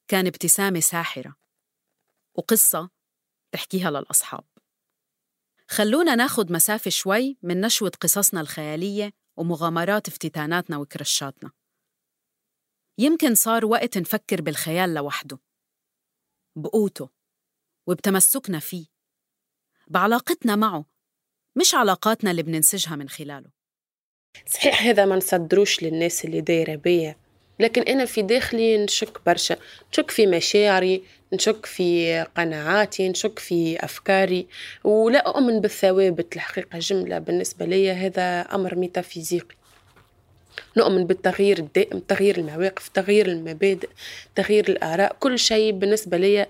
كان ابتسامة ساحرة وقصة تحكيها للأصحاب. خلونا ناخد مسافة شوي من نشوة قصصنا الخيالية ومغامرات افتتاناتنا وكرشاتنا. يمكن صار وقت نفكر بالخيال لوحده، بقوته وبتمسكنا فيه، بعلاقتنا معه، مش علاقاتنا اللي بننسجها من خلاله. صحيح هذا ما نصدروش للناس اللي دايره بيا، لكن انا في داخلي نشك برشا، نشك في مشاعري، نشك في قناعاتي، نشك في افكاري، ولا اؤمن بالثوابت الحقيقه جمله. بالنسبه لي هذا امر ميتافيزيقي، نؤمن بالتغيير الدائم، تغيير المواقف، تغيير المبادئ، تغيير الاراء، كل شيء بالنسبه لي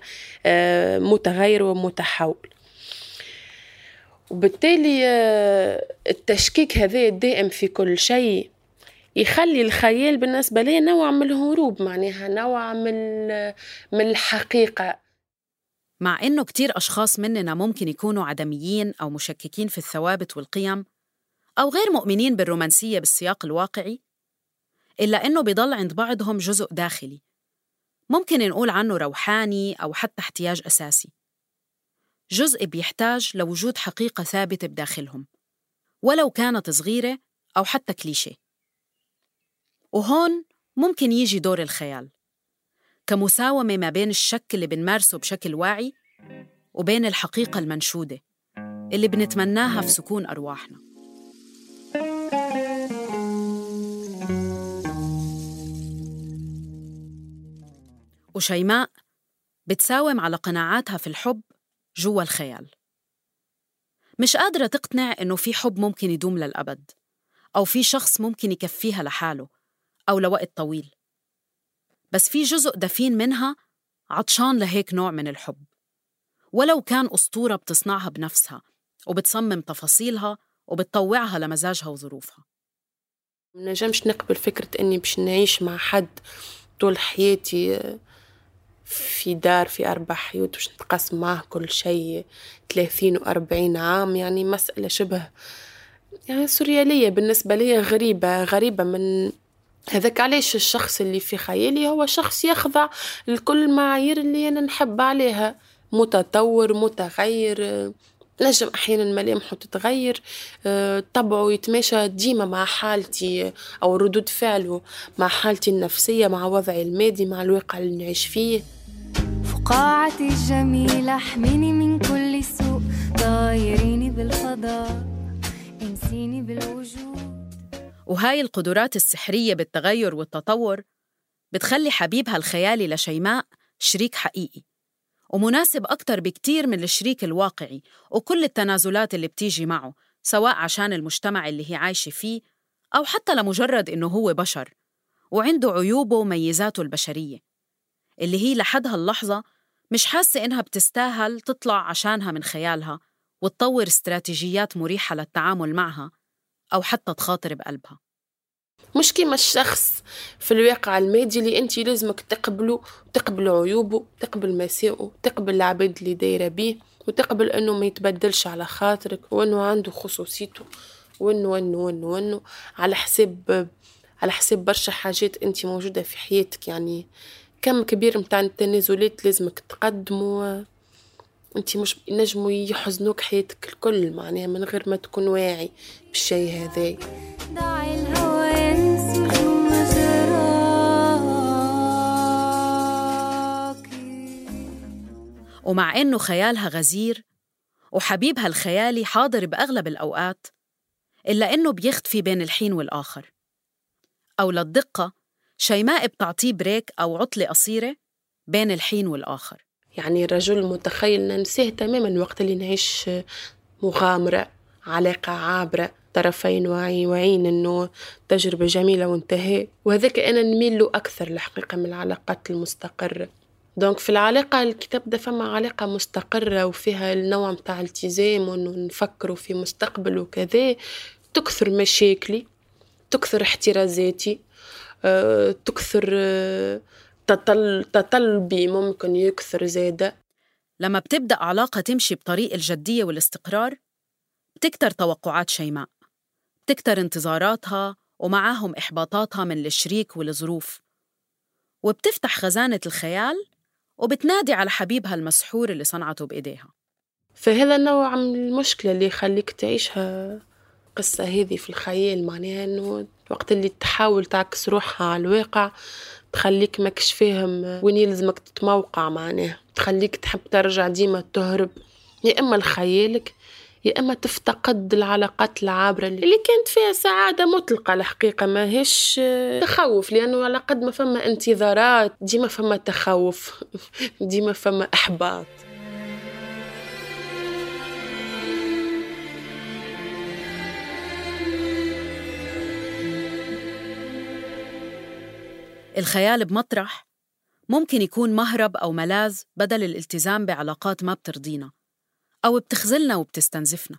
متغير ومتحول. وبالتالي التشكيك هذا الدائم في كل شيء يخلي الخيال بالنسبة لي نوع من الهروب، معناها نوع من الحقيقة. مع أنه كتير أشخاص مننا ممكن يكونوا عدميين أو مشككين في الثوابت والقيم أو غير مؤمنين بالرومانسية بالسياق الواقعي، إلا أنه بيضل عند بعضهم جزء داخلي ممكن نقول عنه روحاني أو حتى احتياج أساسي، جزء بيحتاج لوجود حقيقة ثابتة بداخلهم ولو كانت صغيرة أو حتى كليشيه. وهون ممكن يجي دور الخيال كمساومة ما بين الشك اللي بنمارسه بشكل واعي وبين الحقيقة المنشودة اللي بنتمناها في سكون أرواحنا. وشيماء بتساوم على قناعاتها في الحب جوا الخيال، مش قادرة تقتنع إنه في حب ممكن يدوم للأبد أو في شخص ممكن يكفيها لحاله أو لوقت طويل، بس في جزء دفين منها عطشان لهيك نوع من الحب ولو كان أسطورة بتصنعها بنفسها وبتصمم تفاصيلها وبتطوعها لمزاجها وظروفها. منجمش نقبل فكرة إني بش نعيش مع حد طول حياتي في دار في 4 حيوط وش نتقسم معه كل شيء 30 و40 عام، يعني مسألة شبه يعني سوريالية بالنسبة لي، غريبة من هذاك. علاش الشخص اللي في خيالي هو شخص يخضع لكل المعايير اللي أنا نحب عليها، متطور متغير، نجم أحيانا ملامحه تتغير، طبعه يتماشى ديما مع حالتي أو ردود فعله مع حالتي النفسية، مع وضعي المادي، مع الواقع اللي نعيش فيه. فقاعتي الجميلة احميني من كل سوء، طايريني بالفضاء انسيني بالوجود. وهاي القدرات السحرية بالتغير والتطور بتخلي حبيبها الخيالي لشيماء شريك حقيقي ومناسب أكتر بكتير من الشريك الواقعي وكل التنازلات اللي بتيجي معه، سواء عشان المجتمع اللي هي عايشة فيه أو حتى لمجرد إنه هو بشر وعنده عيوبه وميزاته البشرية اللي هي لحد هاللحظة مش حاسة إنها بتستاهل تطلع عشانها من خيالها وتطور استراتيجيات مريحة للتعامل معها أو حتى تخاطر بقلبها. مش كيما الشخص في الواقع المادي اللي انت لازمك تقبل عيوبه، تقبل مساوئه، تقبل العباد اللي دايره بيه، وتقبل انه ما يتبدلش على خاطرك، وانه عنده خصوصيته، وانه وانه وانه وانه على حساب برشا حاجات انت موجوده في حياتك. يعني كم كبير متاع التنازلات لازمك تقدمه، انت مش نجموا يحزنوك حياتك الكل معناها من غير ما تكون واعي بالشيء هذا. ومع إنه خيالها غزير وحبيبها الخيالي حاضر بأغلب الأوقات، إلا إنه بيختفي بين الحين والآخر أو للدقة. شيماء بتعطيه بريك أو عطلة قصيرة بين الحين والآخر. يعني الرجل متخيل ننساه تماماً وقت اللي نعيش مغامرة، علاقة عابرة، طرفين واعيين إنه تجربة جميلة وانتهى، وهذاك أنا نميل له أكثر الحقيقة من العلاقات المستقرة. دونك في العلاقة الكتاب ده فما علاقة مستقرة وفيها النوع متاع التزام وانه نفكروا في مستقبل وكذا، تكثر مشاكلي، تكثر احترازاتي، تكثر تطلبي ممكن يكثر زيادة. لما بتبدأ علاقة تمشي بطريق الجدية والاستقرار بتكتر توقعات شيماء، بتكتر انتظاراتها ومعاهم إحباطاتها من الشريك والظروف، وبتفتح خزانة الخيال وبتنادي على حبيبها المسحور اللي صنعته بإيديها. فهذا النوع من المشكلة اللي يخليك تعيشها قصة هذه في الخيال، معناها أنه وقت اللي تحاول تعكس روحها على الواقع تخليك ماكش فاهم وين يلزمك تتموقع، معناها تخليك تحب ترجع ديما تهرب يا إما لخيالك يا إما تفتقد العلاقات العابرة اللي كانت فيها سعادة مطلقة. الحقيقة ما هيش تخوف، لأنه على قد ما فما انتظارات ديما فما تخوف، ديما فما إحباط. الخيال بمطرح ممكن يكون مهرب أو ملاذ بدل الالتزام بعلاقات ما بترضينا أو بتخزلنا وبتستنزفنا.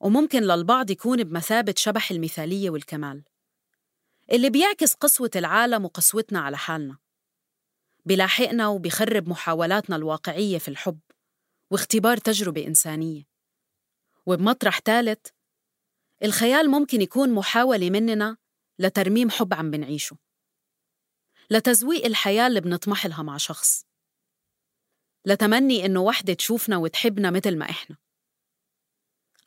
وممكن للبعض يكون بمثابة شبح المثالية والكمال اللي بيعكس قسوة العالم وقسوتنا على حالنا، بلاحقنا وبيخرب محاولاتنا الواقعية في الحب واختبار تجربة إنسانية. وبمطرح ثالث، الخيال ممكن يكون محاولة مننا لترميم حب عم بنعيشه، لتزويق الحياة اللي بنطمح لها مع شخص، لتمني إنه وحدة تشوفنا وتحبنا مثل ما إحنا،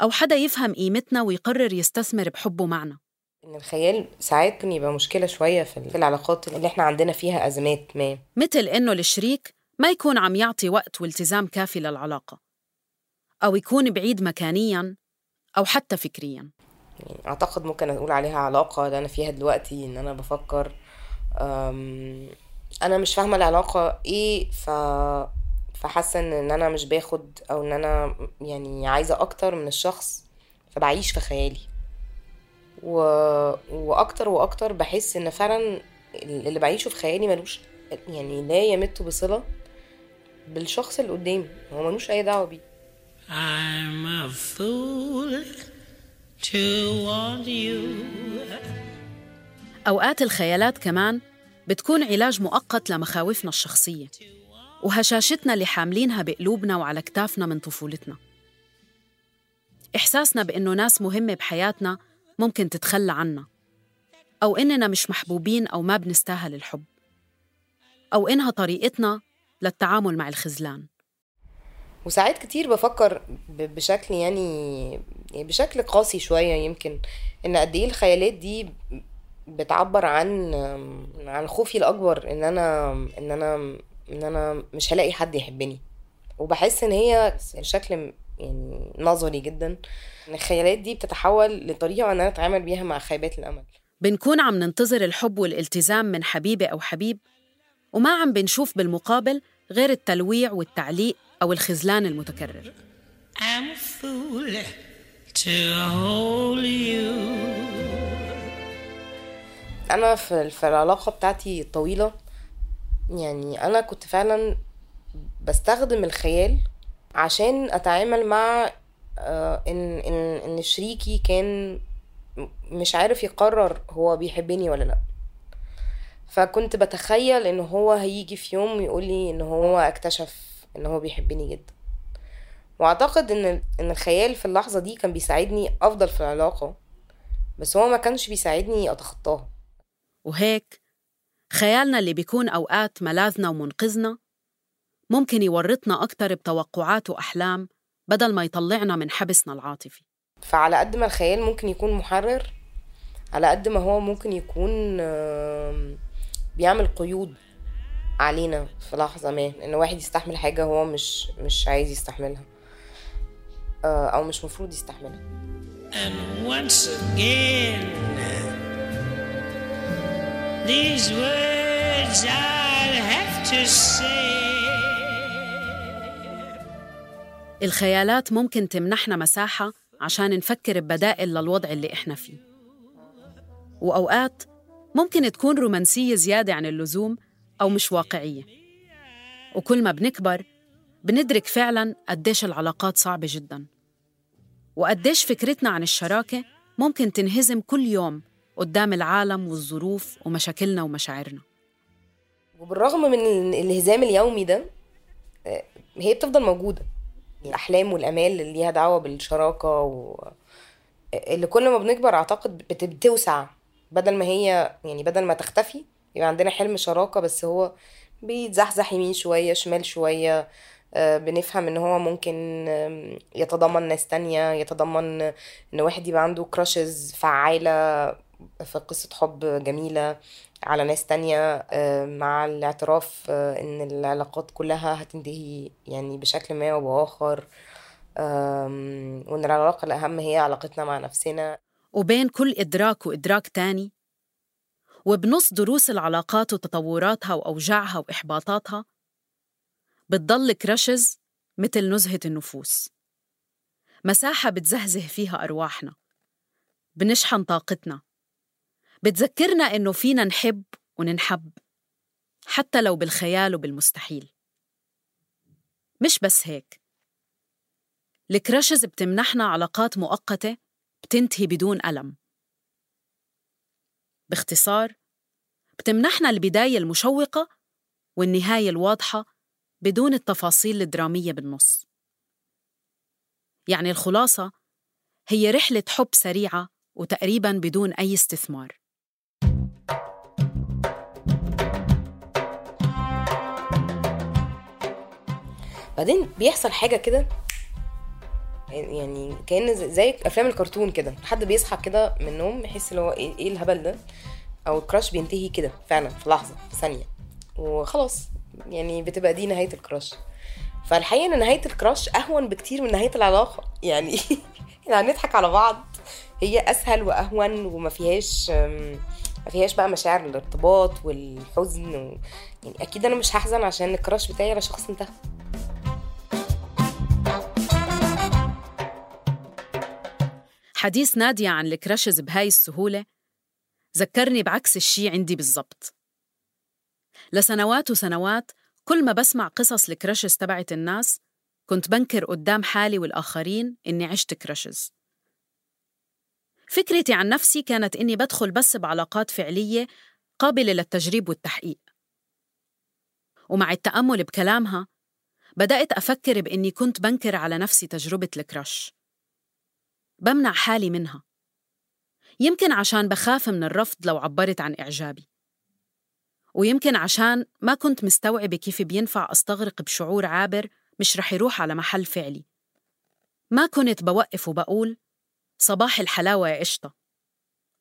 أو حدا يفهم قيمتنا ويقرر يستثمر بحبه معنا. إن الخيال ساعات ممكن يبقى مشكلة شوية في العلاقات اللي إحنا عندنا فيها أزمات ما، مثل إنه الشريك ما يكون عم يعطي وقت والتزام كافي للعلاقة، أو يكون بعيد مكانياً أو حتى فكرياً. يعني أعتقد ممكن أقول عليها علاقة اللي أنا فيها دلوقتي، إن أنا بفكر أنا مش فاهمة العلاقة إيه، فحاسة إن أنا مش باخد، أو إن أنا يعني عايزة أكتر من الشخص، فبعيش في خيالي وأكتر وأكتر بحس إن فعلاً اللي بعيشه في خيالي ملوش، يعني لا يمت بصلة بالشخص اللي قدامي، هو ملوش أي دعوة بيه. I'm a fool to want you. أوقات الخيالات كمان بتكون علاج مؤقت لمخاوفنا الشخصية وهشاشتنا اللي حاملينها بقلوبنا وعلى كتافنا من طفولتنا. إحساسنا بأنه ناس مهمة بحياتنا ممكن تتخلى عنا، أو إننا مش محبوبين أو ما بنستاهل الحب، أو إنها طريقتنا للتعامل مع الخذلان. وساعات كتير بفكر بشكل يعني بشكل قاسي شوية، يمكن إن قد إيه الخيالات دي بتعبر عن خوفي الأكبر إن أنا مش هلاقي حد يحبني. وبحس إن هي بشكل يعني نظري جدا، إن الخيالات دي بتتحول لطريقة إن أنا أتعامل بيها مع خيبات الأمل. بنكون عم ننتظر الحب والالتزام من حبيبة أو حبيب، وما عم بنشوف بالمقابل غير التلويع والتعليق أو الخذلان المتكرر. أنا في العلاقة بتاعتي الطويلة، يعني أنا كنت فعلا بستخدم الخيال عشان أتعامل مع إن شريكي كان مش عارف يقرر هو بيحبني ولا لأ، فكنت بتخيل إن هو هيجي في يوم يقولي إن هو اكتشف إن هو بيحبني جدا. وأعتقد إن الخيال في اللحظة دي كان بيساعدني أفضل في العلاقة، بس هو ما كانش بيساعدني أتخطاها. وهيك خيالنا اللي بيكون أوقات ملاذنا ومنقذنا ممكن يورطنا أكتر بتوقعات وأحلام بدل ما يطلعنا من حبسنا العاطفي. فعلى قد ما الخيال ممكن يكون محرر، على قد ما هو ممكن يكون بيعمل قيود علينا في لحظة ما، إن واحد يستحمل حاجة هو مش عايز يستحملها أو مش مفروض يستحملها. And once again, these words I'll have to say. الخيالات ممكن تمنحنا مساحة عشان نفكر ببدائل للوضع اللي إحنا فيه، وأوقات ممكن تكون رومانسية زيادة عن اللزوم أو مش واقعية. وكل ما بنكبر بندرك فعلاً قديش العلاقات صعبة جداً، وقديش فكرتنا عن الشراكة ممكن تنهزم كل يوم قدام العالم والظروف ومشاكلنا ومشاعرنا. وبالرغم من الانهزام اليومي ده، هي بتفضل موجودة الأحلام والأمال اللي ليها دعوة بالشراكة، اللي كل ما بنكبر أعتقد بتوسع، بدل ما تختفي يبقى عندنا حلم شراكة، بس هو بيتزحزح يمين شوية شمال شوية. بنفهم ان هو ممكن يتضمن ناس تانية، يتضمن ان واحد يبقى عنده كراشز فعالة في قصة حب جميلة على ناس تانية، مع الاعتراف ان العلاقات كلها هتنتهي يعني بشكل ما وبآخر، وان العلاقة الأهم هي علاقتنا مع نفسنا. وبين كل إدراك وإدراك تاني، وبنص دروس العلاقات وتطوراتها وأوجاعها وإحباطاتها، بتضل كراشز مثل نزهة النفوس، مساحة بتزهزه فيها أرواحنا، بنشحن طاقتنا، بتذكرنا إنه فينا نحب وننحب حتى لو بالخيال وبالمستحيل. مش بس هيك، الكراشز بتمنحنا علاقات مؤقتة بتنتهي بدون ألم. باختصار، بتمنحنا البداية المشوقة والنهاية الواضحة بدون التفاصيل الدرامية بالنص. يعني الخلاصة هي رحلة حب سريعة وتقريباً بدون أي استثمار. بعدين بيحصل حاجة كده، يعني كأن زي أفلام الكرتون كده، حد بيصحى كده من النوم يحس اللي هو إيه الهبل ده، أو الكراش بينتهي كده فعلاً في لحظة، في ثانية، وخلاص يعني بتبقى دي نهاية الكراش. فالحقيقة نهاية الكراش أهون بكتير من نهاية العلاقة، يعني هنضحك على بعض، هي أسهل وأهون وما فيهاش بقى مشاعر الارتباط والحزن يعني أكيد أنا مش هحزن عشان الكراش بتاعي على شخص انتهى. حديث نادية عن الكراشز بهاي السهولة ذكرني بعكس الشي عندي بالضبط. لسنوات وسنوات كل ما بسمع قصص الكراشز تبعت الناس كنت بنكر قدام حالي والآخرين إني عشت كراشز. فكرتي عن نفسي كانت إني بدخل بس بعلاقات فعلية قابلة للتجريب والتحقيق، ومع التأمل بكلامها بدأت أفكر بإني كنت بنكر على نفسي تجربة الكراش، بمنع حالي منها، يمكن عشان بخاف من الرفض لو عبرت عن إعجابي، ويمكن عشان ما كنت مستوعبة كيف بينفع أستغرق بشعور عابر مش رح يروح على محل فعلي. ما كنت بوقف وبقول صباح الحلاوة يا قشطة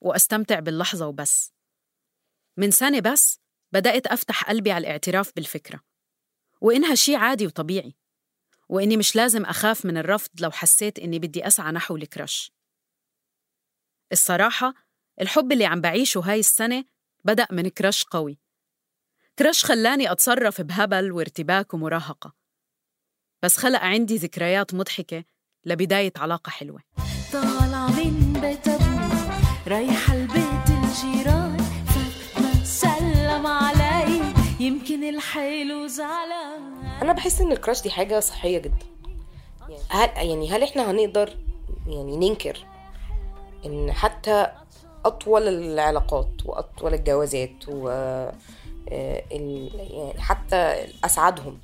وأستمتع باللحظة وبس. من سنة بس بدأت أفتح قلبي على الاعتراف بالفكرة، وإنها شي عادي وطبيعي، وإني مش لازم أخاف من الرفض لو حسيت إني بدي أسعى نحو الكراش. الصراحة الحب اللي عم بعيشه هاي السنة بدأ من كراش قوي، كراش خلاني أتصرف بهبل وارتباك ومراهقة، بس خلق عندي ذكريات مضحكة لبداية علاقة حلوة. طالع من بيت أبوه رايحة البيت الجيران، فاطمة سلم علي يمكن الحلو زعلان. أنا بحس إن الكراش دي حاجة صحية جدا، هل إحنا هنقدر ننكر إن حتى أطول العلاقات وأطول الجوازات حتى أسعدهم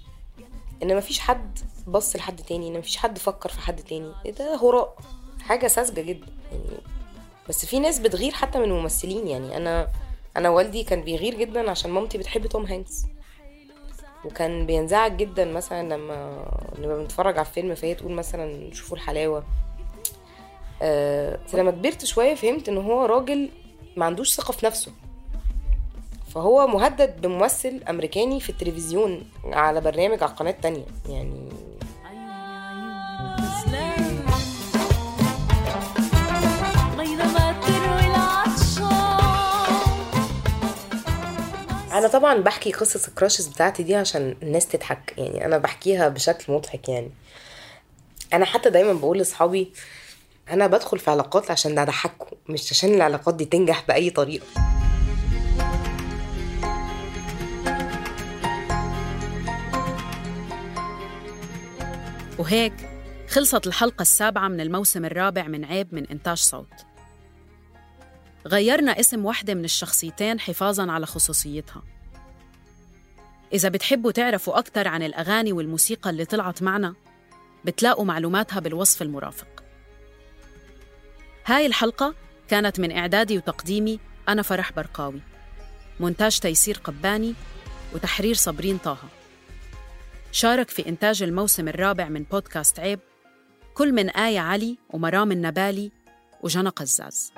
إن مفيش حد بص لحد تاني، إن مفيش حد فكر في حد تاني؟ ده هراء، حاجة ساذجة جدا يعني. بس في ناس بتغير حتى من ممثلين، يعني أنا والدي كان بيغير جدا عشان مامتي بتحب توم هانكس، وكان بينزعج جدا مثلا لما بنتفرج على فيلم فهي تقول مثلا شوفوا الحلاوة. لما كبرت شوية فهمت إن هو راجل ما عندوش ثقة في نفسه، فهو مهدد بممثل أمريكاني في التلفزيون على برنامج على قناة تانية. يعني أنا طبعا بحكي قصة الكراشز بتاعتي دي عشان الناس تضحك، يعني أنا بحكيها بشكل مضحك. يعني أنا حتى دايما بقول لأصحابي أنا بدخل في علاقات عشان أضحكوا، مش عشان العلاقات دي تنجح بأي طريقة. وهيك خلصت الحلقة 7 من الموسم 4 من عيب من إنتاج صوت. غيرنا اسم واحدة من الشخصيتين حفاظاً على خصوصيتها. إذا بتحبوا تعرفوا أكتر عن الأغاني والموسيقى اللي طلعت معنا بتلاقوا معلوماتها بالوصف المرافق. هاي الحلقة كانت من إعدادي وتقديمي أنا فرح برقاوي، مونتاج تيسير قباني، وتحرير صابرين طه. شارك في إنتاج الموسم 4 من بودكاست عيب كل من آية علي ومرام النبالي وجنى قزاز.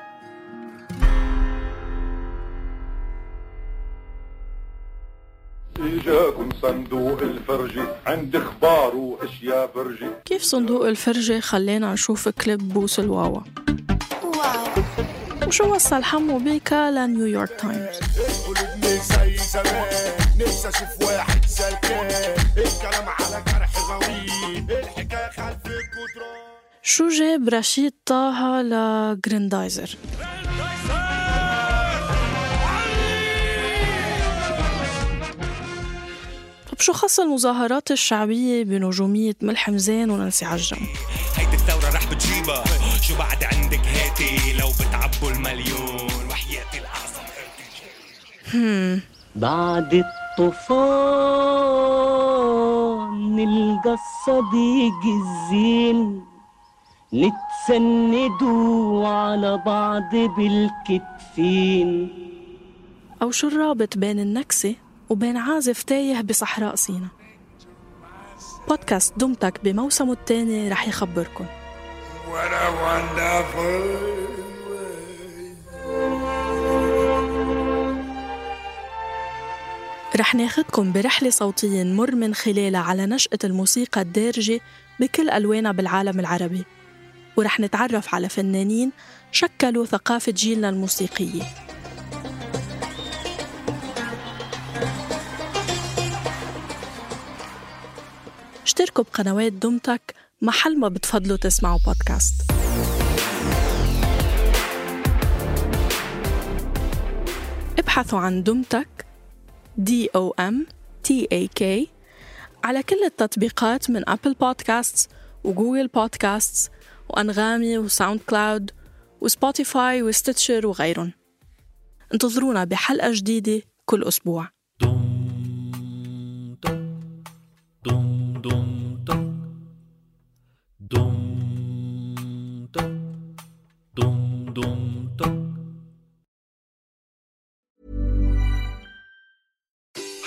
إجاكم صندوق الفرجة عند إخبار وأشياء فرجة. كيف صندوق الفرجة خلينا نشوف كليب بوس الواوا، وشو وصل حمو بيكا لنيويورك تايمز، شو جاب رشيد طه لجريندايزر، طب شو خص المظاهرات الشعبية بنجومية ملحم زين ونانسي عجرم. وتجيبها. شو بعد عندك هاتي لو بتعبوا المليون وحياتي الأعظم هاتي. بعد الطوفان نلقى الصديق الزين، نتسندوا على بعض بالكتفين. أو شو الرابط بين النكسة وبين عازف تايه بصحراء سينا؟ بودكاست دومتك بموسمه الثاني رح يخبركن. What a wonderful way. رح ناخدكم برحلة صوتية نمر من خلالها على نشأة الموسيقى الدارجة بكل ألوانها بالعالم العربي، ورح نتعرف على فنانين شكلوا ثقافة جيلنا الموسيقية. اشتركوا بقنوات دومتك محل ما بتفضلوا تسمعوا بودكاست. ابحثوا عن دومتك DOMTAK على كل التطبيقات من أبل بودكاستس وجوجل بودكاستس وأنغامي وساوند كلاود وسبوتيفاي وستيتشر وغيرهم. انتظرونا بحلقة جديدة كل أسبوع.